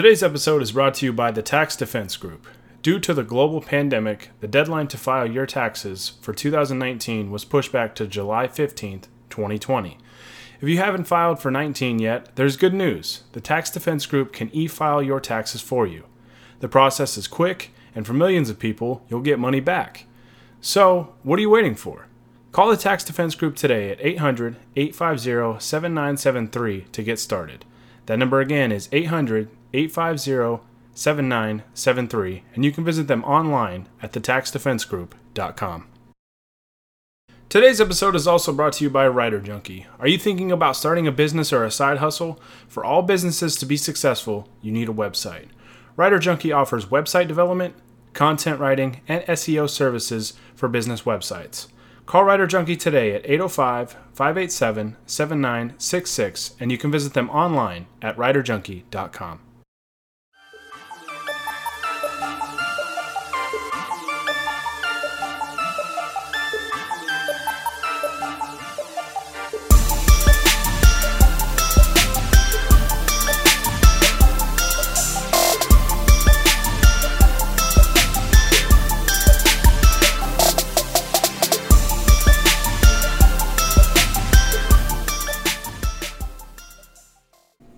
Today's episode is brought to you by the Tax Defense Group. Due to the global pandemic, the deadline to file your taxes for 2019 was pushed back to July 15th, 2020. If you haven't filed for 19 yet, there's good news. The Tax Defense Group can e-file your taxes for you. The process is quick, and for millions of people, you'll get money back. So, what are you waiting for? Call the Tax Defense Group today at 800-850-7973 to get started. That number again is 800-850-7973, and you can visit them online at thetaxdefensegroup.com. Today's episode is also brought to you by Writer Junkie. Are you thinking about starting a business or a side hustle? For all businesses to be successful, you need a website. Writer Junkie offers website development, content writing, and SEO services for business websites. Call Writer Junkie today at 805-587-7966, and you can visit them online at writerjunkie.com.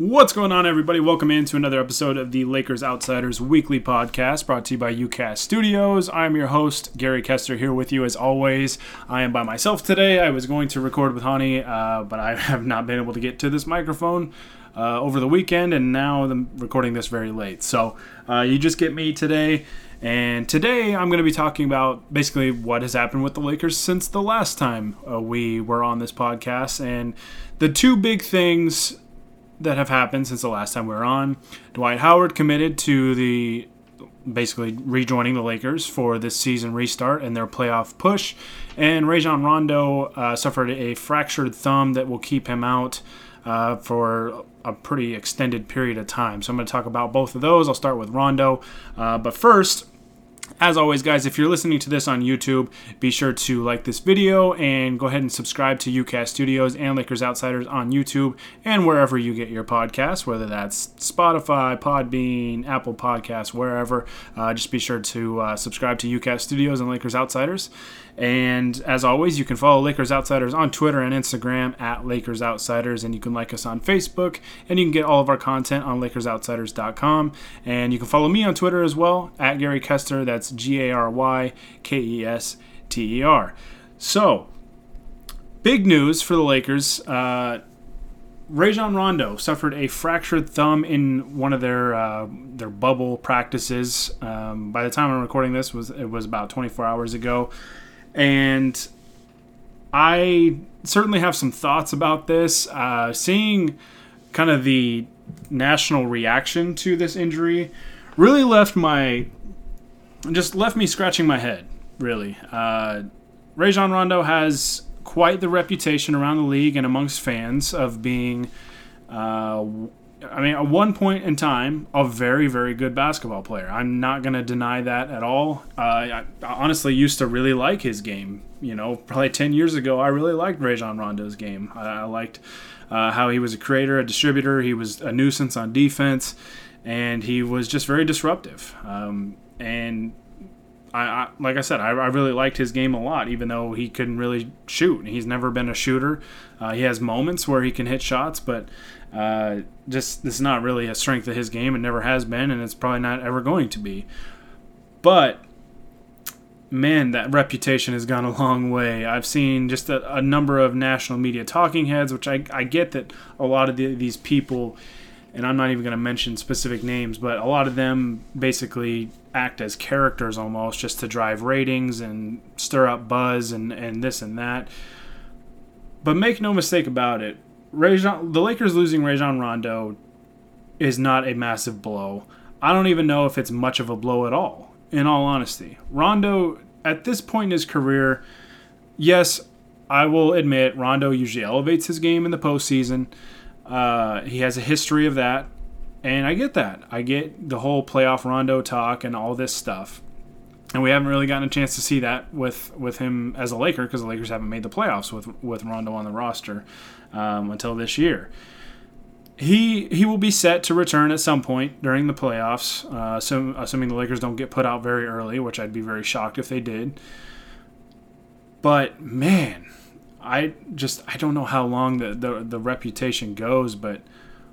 What's going on, everybody? Welcome into another episode of the Lakers Outsiders Weekly Podcast, brought to you by UCAS Studios. I'm your host, Gary Kester, here with you as always. I am by myself today. I was going to record with Hani, but I have not been able to get to this microphone over the weekend, and now I'm recording this very late. So you just get me today. And today I'm going to be talking about basically what has happened with the Lakers since the last time we were on this podcast. And the two big things that have happened since the last time we were on. Dwight Howard committed to the basically rejoining the Lakers for this season restart and their playoff push. And Rajon Rondo suffered a fractured thumb that will keep him out for a pretty extended period of time. So I'm going to talk about both of those. I'll start with Rondo. But first, as always, guys, if you're listening to this on YouTube, be sure to like this video and go ahead and subscribe to UCAS Studios and Lakers Outsiders on YouTube and wherever you get your podcasts, whether that's Spotify, Podbean, Apple Podcasts, wherever. Just be sure to subscribe to UCAS Studios and Lakers Outsiders. And as always, you can follow Lakers Outsiders on Twitter and Instagram at Lakers Outsiders, and you can like us on Facebook, and you can get all of our content on LakersOutsiders.com. And you can follow me on Twitter as well, at Gary Kester. That's GaryKester. So, big news for the Lakers. Rajon Rondo suffered a fractured thumb in one of their bubble practices. By the time I'm recording this, it was about 24 hours ago. And I certainly have some thoughts about this. Seeing kind of the national reaction to this injury really left me scratching my head, really. Rajon Rondo has quite the reputation around the league and amongst fans of being, at one point in time, a very, very good basketball player. I'm not going to deny that at all. I honestly used to really like his game. You know, probably 10 years ago, I really liked Rajon Rondo's game. I liked how he was a creator, a distributor. He was a nuisance on defense, and he was just very disruptive. And I really liked his game a lot, even though he couldn't really shoot. He's never been a shooter. He has moments where he can hit shots, but this is not really a strength of his game. It never has been, and it's probably not ever going to be. But, man, that reputation has gone a long way. I've seen just a number of national media talking heads, which I get that a lot of these people, and I'm not even going to mention specific names, but a lot of them basically act as characters almost just to drive ratings and stir up buzz and this and that. But make no mistake about it, the Lakers losing Rajon Rondo is not a massive blow. I don't even know if it's much of a blow at all, in all honesty. Rondo, at this point in his career, yes, I will admit Rondo usually elevates his game in the postseason. He has a history of that, and I get that. I get the whole playoff Rondo talk and all this stuff, and we haven't really gotten a chance to see that with him as a Laker because the Lakers haven't made the playoffs with Rondo on the roster until this year. He will be set to return at some point during the playoffs, assuming the Lakers don't get put out very early, which I'd be very shocked if they did. But, man, I don't know how long the reputation goes, but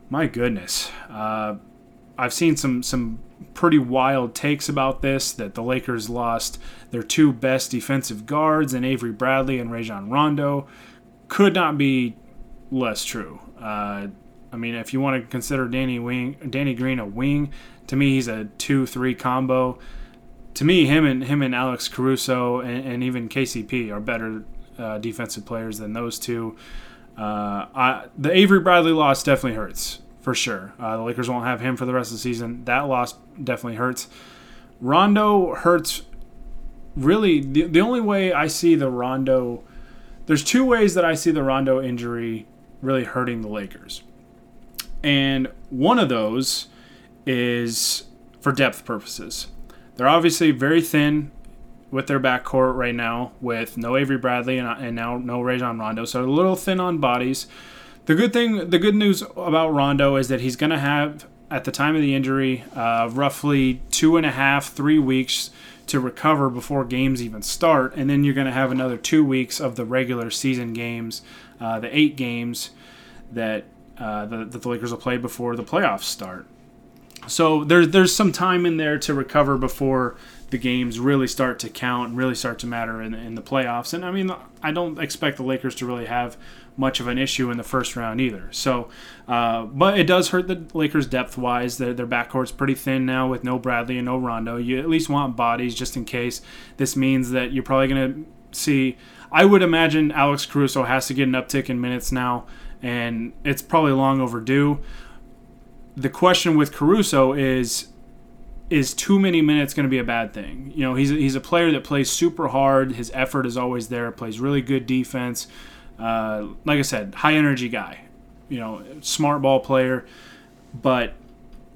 my goodness. I've seen some pretty wild takes about this, that the Lakers lost their two best defensive guards in Avery Bradley and Rajon Rondo. Could not be less true. I mean, if you want to consider Danny Green a wing, to me he's a 2-3 combo. To me, him and Alex Caruso and even KCP are better defensive players than those two. The Avery Bradley loss definitely hurts for sure. The Lakers won't have him for the rest of the season. That loss definitely hurts. Rondo hurts. Really, the only way I see the Rondo, there's two ways that I see the Rondo injury really hurting the Lakers. And one of those is for depth purposes. They're obviously very thin with their backcourt right now, with no Avery Bradley and now no Rajon Rondo. So they're a little thin on bodies. The good news about Rondo is that he's going to have, at the time of the injury, roughly 2.5-3 weeks to recover before games even start. And then you're going to have another 2 weeks of the regular season games, the 8 games that the Lakers will play before the playoffs start. So there's some time in there to recover before the games really start to count and really start to matter in the playoffs. And, I mean, I don't expect the Lakers to really have much of an issue in the first round either. So, but it does hurt the Lakers depth-wise. Their backcourt's pretty thin now with no Bradley and no Rondo. You at least want bodies just in case. This means that you're probably going to see – I would imagine Alex Caruso has to get an uptick in minutes now, and it's probably long overdue. The question with Caruso is too many minutes going to be a bad thing? You know, he's a player that plays super hard. His effort is always there, plays really good defense. Like I said, high-energy guy, you know, smart ball player. But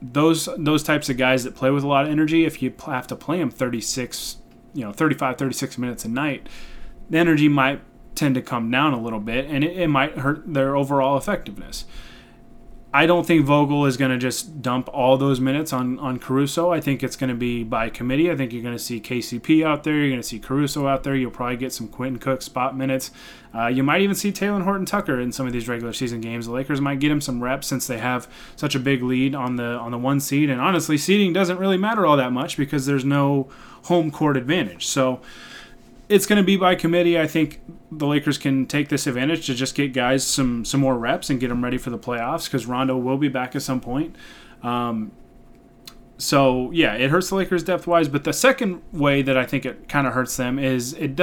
those types of guys that play with a lot of energy, if you have to play them 35-36 minutes a night, the energy might tend to come down a little bit, and it might hurt their overall effectiveness. I don't think Vogel is going to just dump all those minutes on Caruso. I think it's going to be by committee. I think you're going to see KCP out there. You're going to see Caruso out there. You'll probably get some Quentin Cook spot minutes. You might even see Talen Horton Tucker in some of these regular season games. The Lakers might get him some reps since they have such a big lead on the one seed. And honestly, seeding doesn't really matter all that much because there's no home court advantage. So it's going to be by committee. I think the Lakers can take this advantage to just get guys some more reps and get them ready for the playoffs because Rondo will be back at some point. So, yeah, it hurts the Lakers depth-wise. But the second way that I think it kind of hurts them is it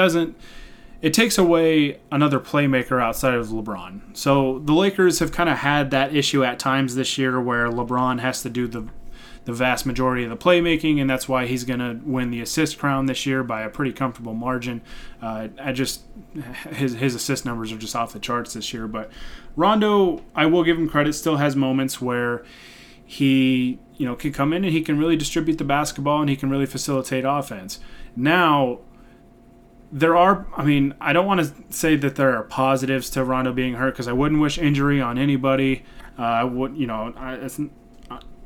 takes away another playmaker outside of LeBron. So the Lakers have kind of had that issue at times this year where LeBron has to do the vast majority of the playmaking, and that's why he's going to win the assist crown this year by a pretty comfortable margin. His assist numbers are just off the charts this year. But Rondo, I will give him credit, still has moments where he can come in and he can really distribute the basketball and he can really facilitate offense. Now, I don't want to say that there are positives to Rondo being hurt because I wouldn't wish injury on anybody.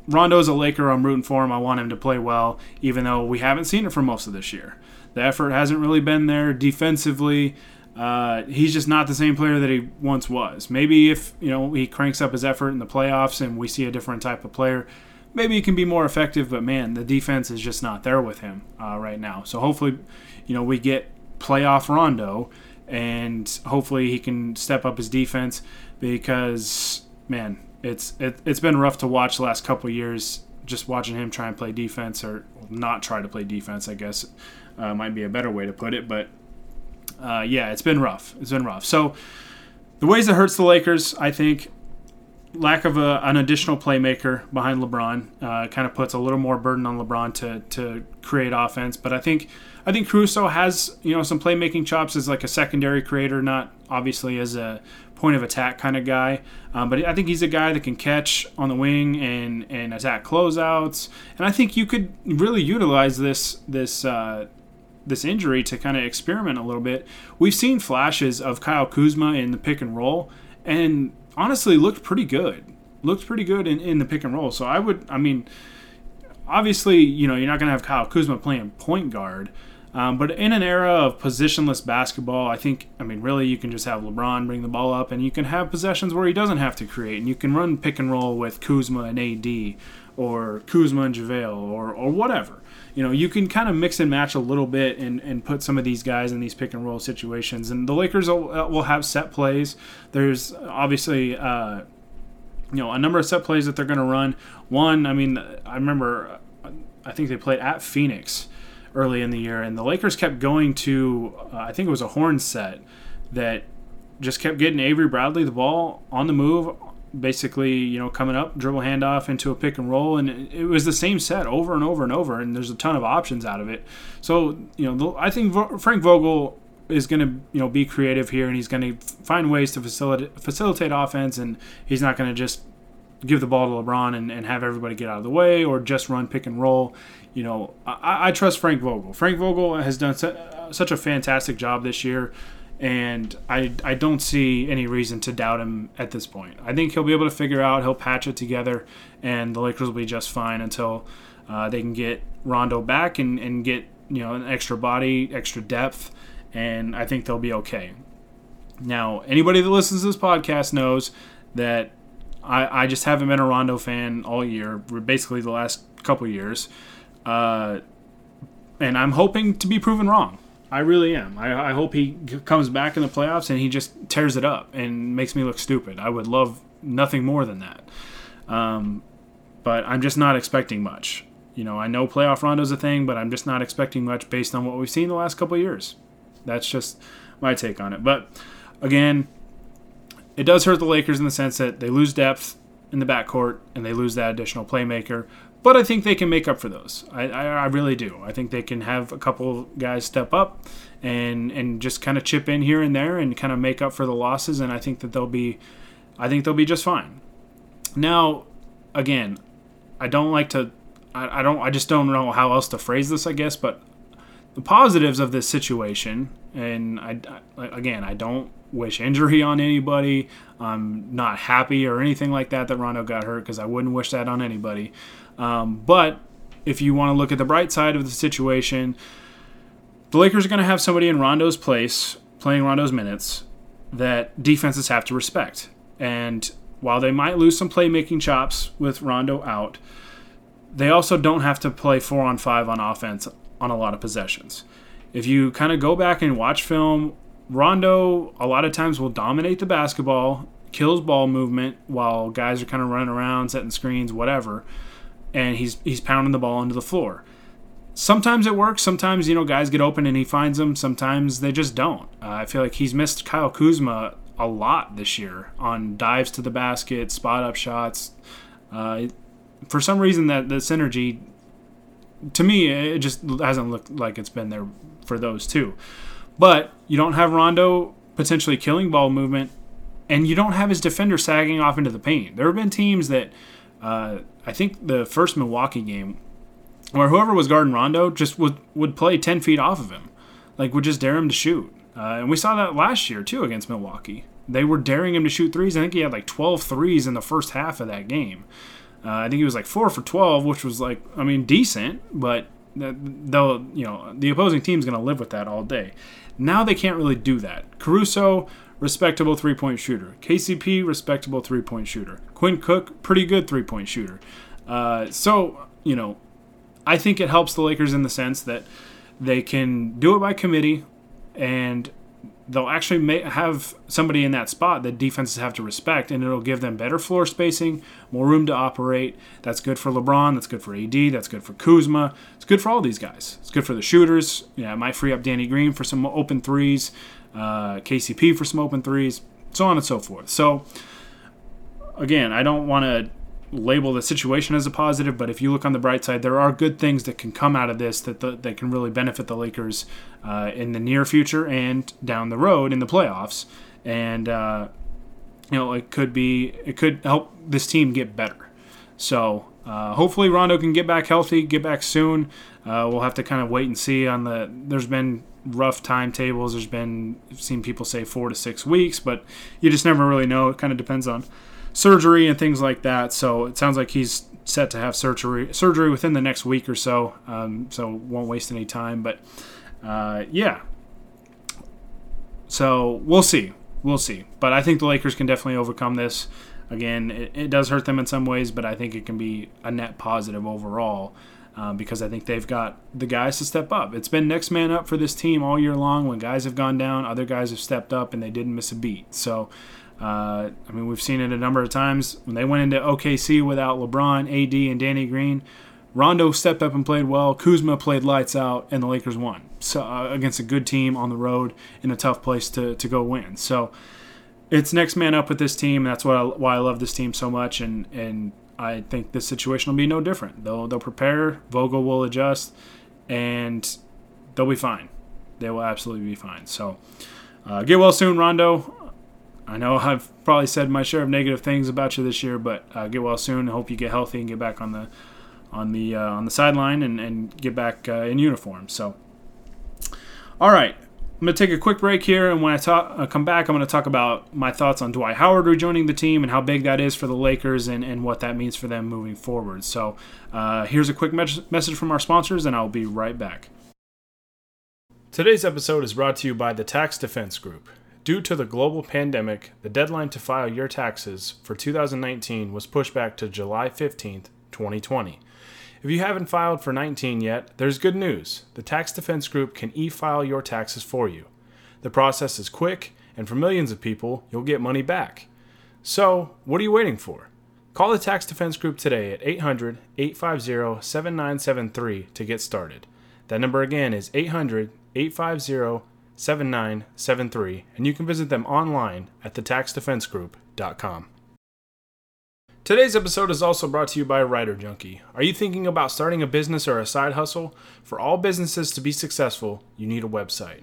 Rondo's a Laker. I'm rooting for him. I want him to play well, even though we haven't seen it for most of this year. The effort hasn't really been there defensively. He's just not the same player that he once was. Maybe if he cranks up his effort in the playoffs and we see a different type of player, maybe he can be more effective. But man, the defense is just not there with him right now. So hopefully, we get playoff Rondo, and hopefully he can step up his defense because man. It's been rough to watch the last couple of years, just watching him try and play defense or not try to play defense, I guess might be a better way to put it. But, yeah, it's been rough. So the ways it hurts the Lakers, I think, lack of an additional playmaker behind LeBron kind of puts a little more burden on LeBron to create offense. But I think Caruso has some playmaking chops as like a secondary creator, not obviously as a point of attack kind of guy, but I think he's a guy that can catch on the wing and attack closeouts. And I think you could really utilize this injury to kind of experiment a little bit. We've seen flashes of Kyle Kuzma in the pick and roll, and honestly looked pretty good. looked pretty good in the pick and roll. So I would, I mean, obviously, you know, you're not going to have Kyle Kuzma playing point guard. But in an era of positionless basketball, I think, I mean, really, you can just have LeBron bring the ball up, and you can have possessions where he doesn't have to create, and you can run pick and roll with Kuzma and AD, or Kuzma and JaVale, or whatever. You know, you can kind of mix and match a little bit and put some of these guys in these pick and roll situations. And the Lakers will have set plays. There's obviously, you know, a number of set plays that they're going to run. One, I mean, I remember, I think they played at Phoenix early in the year, and the Lakers kept going to, I think it was a horn set that just kept getting Avery Bradley the ball on the move, basically, you know, coming up, dribble handoff into a pick and roll, and it was the same set over and over and over, and there's a ton of options out of it. So, you know, I think Frank Vogel is going to, you know, be creative here, and he's going to find ways to facilitate offense, and he's not going to just give the ball to LeBron and have everybody get out of the way or just run pick and roll. You know, I trust Frank Vogel. Frank Vogel has done such a fantastic job this year, and I don't see any reason to doubt him at this point. I think he'll be able to figure out, he'll patch it together, and the Lakers will be just fine until they can get Rondo back and get, you know, an extra body, extra depth, and I think they'll be okay. Now, anybody that listens to this podcast knows that I just haven't been a Rondo fan all year, basically the last couple years. And I'm hoping to be proven wrong. I really am. I hope he comes back in the playoffs and he just tears it up and makes me look stupid. I would love nothing more than that. But I'm just not expecting much. You know, I know playoff Rondo's a thing, but I'm just not expecting much based on what we've seen the last couple of years. That's just my take on it. But, again, it does hurt the Lakers in the sense that they lose depth in the backcourt and they lose that additional playmaker. But I think they can make up for those. I really do. I think they can have a couple guys step up and just kind of chip in here and there and kind of make up for the losses. And I think that they'll be just fine. Now, again, I just don't know how else to phrase this, I guess. But the positives of this situation, and I don't wish injury on anybody. I'm not happy or anything like that Rondo got hurt, because I wouldn't wish that on anybody. But if you want to look at the bright side of the situation, the Lakers are going to have somebody in Rondo's place, playing Rondo's minutes, that defenses have to respect. And while they might lose some playmaking chops with Rondo out, they also don't have to play 4-on-5 on offense on a lot of possessions. If you kind of go back and watch film, Rondo a lot of times will dominate the basketball, kills ball movement while guys are kind of running around, setting screens, whatever, and he's pounding the ball into the floor. Sometimes it works. Sometimes, you know, guys get open and he finds them. Sometimes they just don't. I feel like he's missed Kyle Kuzma a lot this year on dives to the basket, spot-up shots. For some reason, that synergy, to me, it just hasn't looked like it's been there for those two. But you don't have Rondo potentially killing ball movement, and you don't have his defender sagging off into the paint. There have been teams that, I think the first Milwaukee game, where whoever was guarding Rondo just would play 10 feet off of him, like would just dare him to shoot. And we saw that last year, too, against Milwaukee. They were daring him to shoot threes. I think he had like 12 threes in the first half of that game. I think he was like 4 for 12, which was like, I mean, decent, but they'll, you know, the opposing team's going to live with that all day. Now they can't really do that. Caruso, respectable three-point shooter. KCP, respectable three-point shooter. Quentin Cook, pretty good three-point shooter. So, you know, I think it helps the Lakers in the sense that they can do it by committee, and they'll actually have somebody in that spot that defenses have to respect, and it'll give them better floor spacing, more room to operate. That's good for LeBron. That's good for AD. That's good for Kuzma. It's good for all these guys. It's good for the shooters. Yeah, it might free up Danny Green for some open threes, KCP for some open threes, so on and so forth. So, again, I don't want to label the situation as a positive, but if you look on the bright side, there are good things that can come out of this that can really benefit the Lakers in the near future and down the road in the playoffs. And you know, it could help this team get better. So hopefully Rondo can get back healthy, get back soon. We'll have to kind of wait and see. There's been rough timetables. There's been, I've seen people say 4 to 6 weeks, but you just never really know. It kind of depends on surgery and things like that. So it sounds like he's set to have surgery within the next week or so. So won't waste any time. But yeah. So we'll see. But I think the Lakers can definitely overcome this. Again, it does hurt them in some ways, but I think it can be a net positive overall because I think they've got the guys to step up. It's been next man up for this team all year long. When guys have gone down, other guys have stepped up, and they didn't miss a beat. So, I mean, we've seen it a number of times. When they went into OKC without LeBron, AD, and Danny Green, Rondo stepped up and played well. Kuzma played lights out, and the Lakers won. So against a good team on the road in a tough place to go win. So it's next man up with this team. That's why I love this team so much, and I think this situation will be no different. They'll prepare. Vogel will adjust, and they'll be fine. They will absolutely be fine. So get well soon, Rondo. I know I've probably said my share of negative things about you this year, but get well soon. I hope you get healthy and get back on the sideline and get back in uniform. So, all right, I'm going to take a quick break here, and when I come back, I'm going to talk about my thoughts on Dwight Howard rejoining the team and how big that is for the Lakers and what that means for them moving forward. So here's a quick message from our sponsors, and I'll be right back. Today's episode is brought to you by the Tax Defense Group. Due to the global pandemic, the deadline to file your taxes for 2019 was pushed back to July 15th, 2020. If you haven't filed for 19 yet, there's good news. The Tax Defense Group can e-file your taxes for you. The process is quick, and for millions of people, you'll get money back. So, what are you waiting for? Call the Tax Defense Group today at 800-850-7973 to get started. That number again is 800-850-7973, and you can visit them online at thetaxdefensegroup.com. Today's episode is also brought to you by Writer Junkie. Are you thinking about starting a business or a side hustle? For all businesses to be successful, you need a website.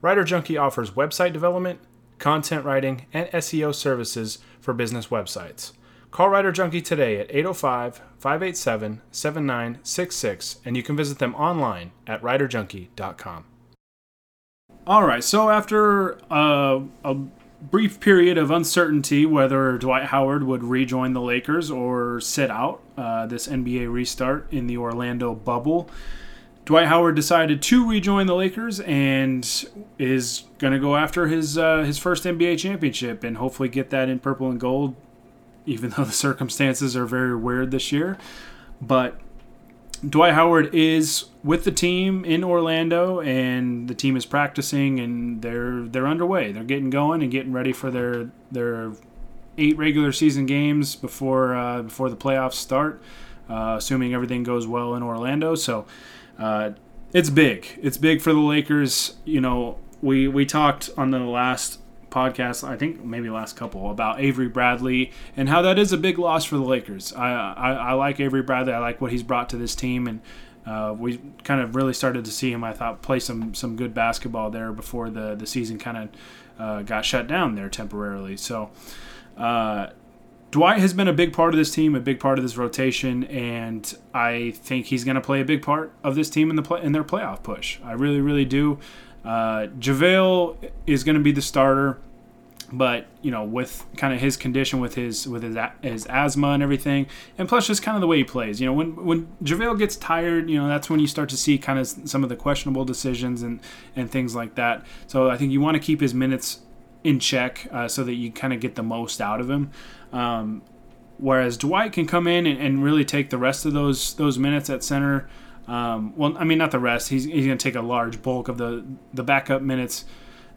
Writer Junkie offers website development, content writing, and SEO services for business websites. Call Writer Junkie today at 805-587-7966, and you can visit them online at writerjunkie.com. All right, so after a brief period of uncertainty whether Dwight Howard would rejoin the Lakers or sit out this NBA restart in the Orlando bubble, Dwight Howard decided to rejoin the Lakers and is going to go after his first NBA championship and hopefully get that in purple and gold, even though the circumstances are very weird this year. But Dwight Howard is with the team in Orlando, and the team is practicing, and they're underway. They're getting going and getting ready for their 8 regular season games before the playoffs start, assuming everything goes well in Orlando. So it's big. It's big for the Lakers. You know, we talked on the last podcast, I think maybe last couple, about Avery Bradley and how that is a big loss for the Lakers. I like Avery Bradley. I like what he's brought to this team, and we kind of really started to see him, I thought, play some good basketball there before the season kind of got shut down there temporarily. So Dwight has been a big part of this team, a big part of this rotation, and I think he's going to play a big part of this team in their playoff push. I really, really do. JaVale is going to be the starter, but you know, with kind of his condition, with his asthma and everything, and plus just kind of the way he plays. You know, when JaVale gets tired, you know, that's when you start to see kind of some of the questionable decisions and things like that. So I think you want to keep his minutes in check so that you kind of get the most out of him. Whereas Dwight can come in and really take the rest of those minutes at center. Well, I mean, not the rest. He's going to take a large bulk of the backup minutes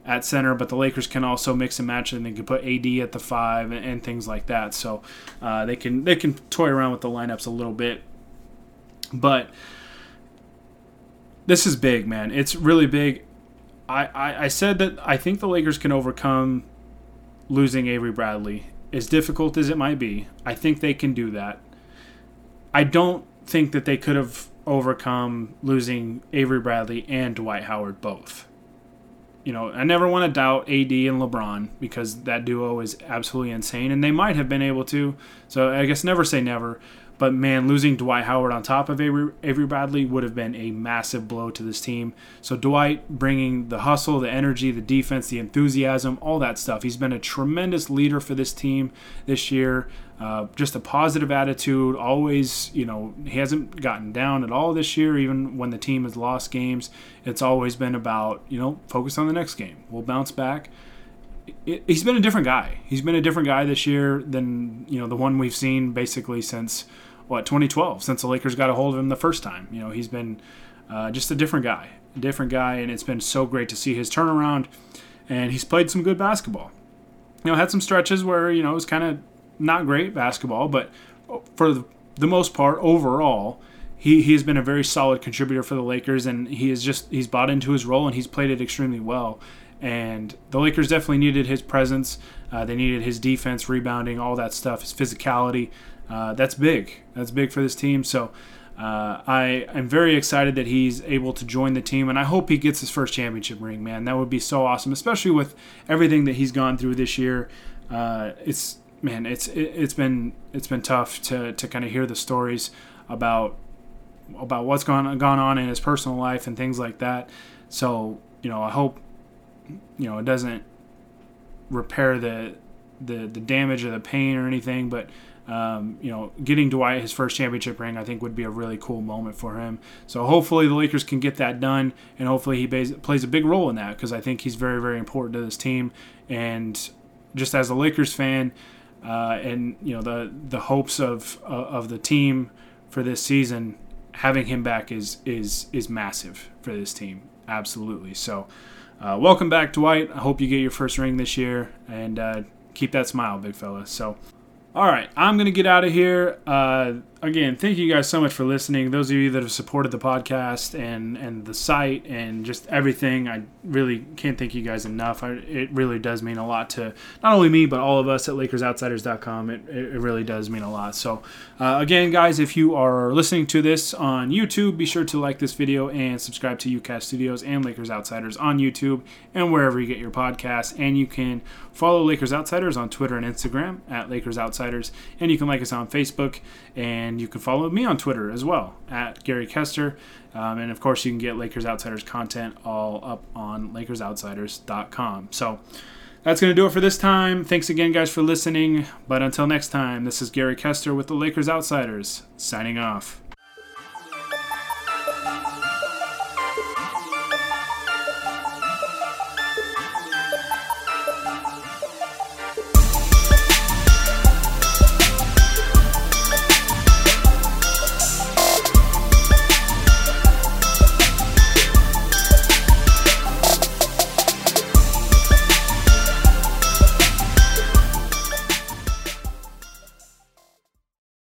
at center, but the Lakers can also mix and match, and they can put AD at the 5 and things like that. So they can toy around with the lineups a little bit. But this is big, man. It's really big. I said that I think the Lakers can overcome losing Avery Bradley. As difficult as it might be, I think they can do that. I don't think that they could have overcome losing Avery Bradley and Dwight Howard both. You know, I never want to doubt AD and LeBron because that duo is absolutely insane, and they might have been able to, so I guess never say never. But, man, losing Dwight Howard on top of Avery Bradley would have been a massive blow to this team. So Dwight bringing the hustle, the energy, the defense, the enthusiasm, all that stuff. He's been a tremendous leader for this team this year. Just a positive attitude. Always, he hasn't gotten down at all this year, even when the team has lost games. It's always been about, focus on the next game. We'll bounce back. He's been a different guy. He's been a different guy this year than, the one we've seen basically since, 2012, since the Lakers got a hold of him the first time. He's been just a different guy, and it's been so great to see his turnaround. And he's played some good basketball. Had some stretches where, it was kind of not great basketball, but for the most part, overall, he has been a very solid contributor for the Lakers, and he's bought into his role, and he's played it extremely well. And the Lakers definitely needed his presence. They needed his defense, rebounding, all that stuff, his physicality. That's big. That's big for this team. So I am very excited that he's able to join the team, and I hope he gets his first championship ring, man. That would be so awesome, especially with everything that he's gone through this year. It's been tough to kind of hear the stories about what's gone on in his personal life and things like that. So, I hope it doesn't repair the damage or the pain or anything, but getting Dwight his first championship ring, I think, would be a really cool moment for him. So hopefully the Lakers can get that done, and hopefully he plays a big role in that, because I think he's very, very important to this team. And just as a Lakers fan, and the hopes of the team for this season, having him back is massive for this team, absolutely. So. Welcome back, Dwight. I hope you get your first ring this year, and keep that smile, big fella. So, all right, I'm going to get out of here. Again, thank you guys so much for listening. Those of you that have supported the podcast and the site and just everything, I really can't thank you guys enough. It really does mean a lot to not only me, but all of us at LakersOutsiders.com. It really does mean a lot. So, again, guys, if you are listening to this on YouTube, be sure to like this video and subscribe to UCAS Studios and Lakers Outsiders on YouTube and wherever you get your podcasts. And you can follow Lakers Outsiders on Twitter and Instagram at Lakers Outsiders. And you can like us on Facebook, and you can follow me on Twitter as well, at Gary Kester. And, of course, you can get Lakers Outsiders content all up on LakersOutsiders.com. So that's going to do it for this time. Thanks again, guys, for listening. But until next time, this is Gary Kester with the Lakers Outsiders, signing off.